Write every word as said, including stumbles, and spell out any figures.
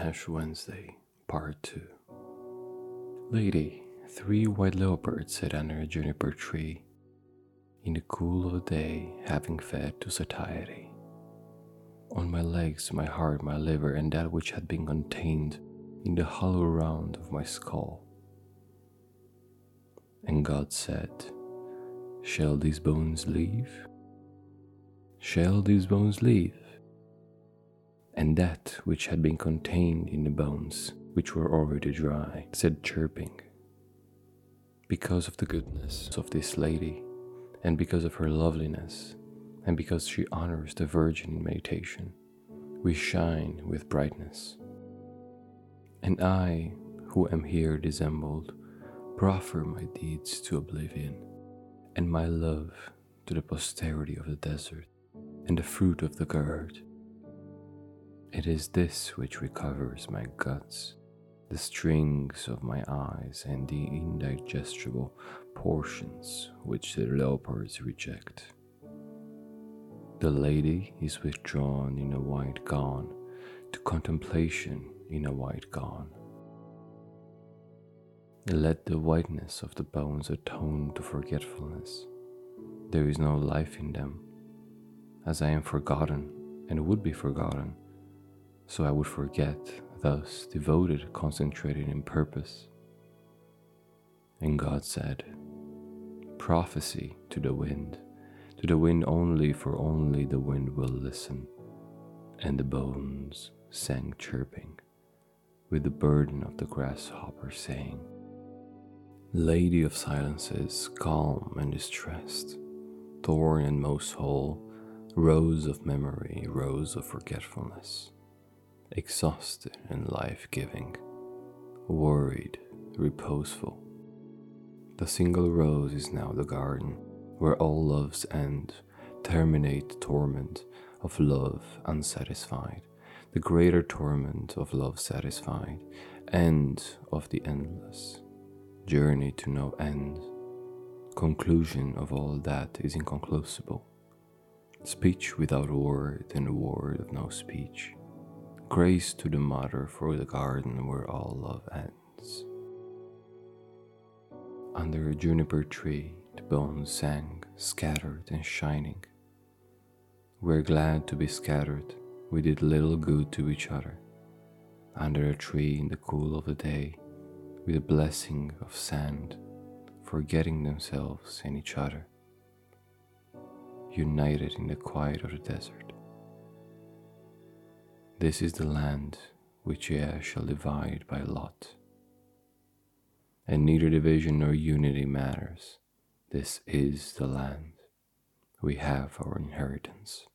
Ash Wednesday, Part two. Lady, three white leopards sat under a juniper tree, in the cool of the day, having fed to satiety. On my legs, my heart, my liver, and that which had been contained in the hollow round of my skull. And God said, "Shall these bones live? Shall these bones live?" And that which had been contained in the bones, which were already dry, said chirping. Because of the goodness of this lady, and because of her loveliness, and because she honors the Virgin in meditation, we shine with brightness. And I, who am here dissembled, proffer my deeds to oblivion, and my love to the posterity of the desert, and the fruit of the gourd. It is this which recovers my guts, the strings of my eyes, and the indigestible portions which the leopards reject. The lady is withdrawn in a white gown, to contemplation in a white gown. Let the whiteness of the bones atone to forgetfulness. There is no life in them, as I am forgotten and would be forgotten. So I would forget, thus devoted, concentrated in purpose. And God said, "Prophecy to the wind, to the wind only, for only the wind will listen." And the bones sang chirping, with the burden of the grasshopper saying, "Lady of silences, calm and distressed, thorn and most whole, rose of memory, rose of forgetfulness. Exhausted and life-giving, worried, reposeful. The single rose is now the garden, where all loves end, terminate the torment of love unsatisfied, the greater torment of love satisfied, end of the endless, journey to no end, conclusion of all that is inconclusible, speech without word and word of no speech. Grace to the mother for the garden where all love ends." Under a juniper tree, the bones sang, scattered and shining. We're glad to be scattered, we did little good to each other. Under a tree in the cool of the day, with a blessing of sand, forgetting themselves and each other. United in the quiet of the desert. This is the land which ye shall divide by lot. And neither division nor unity matters. This is the land. We have our inheritance.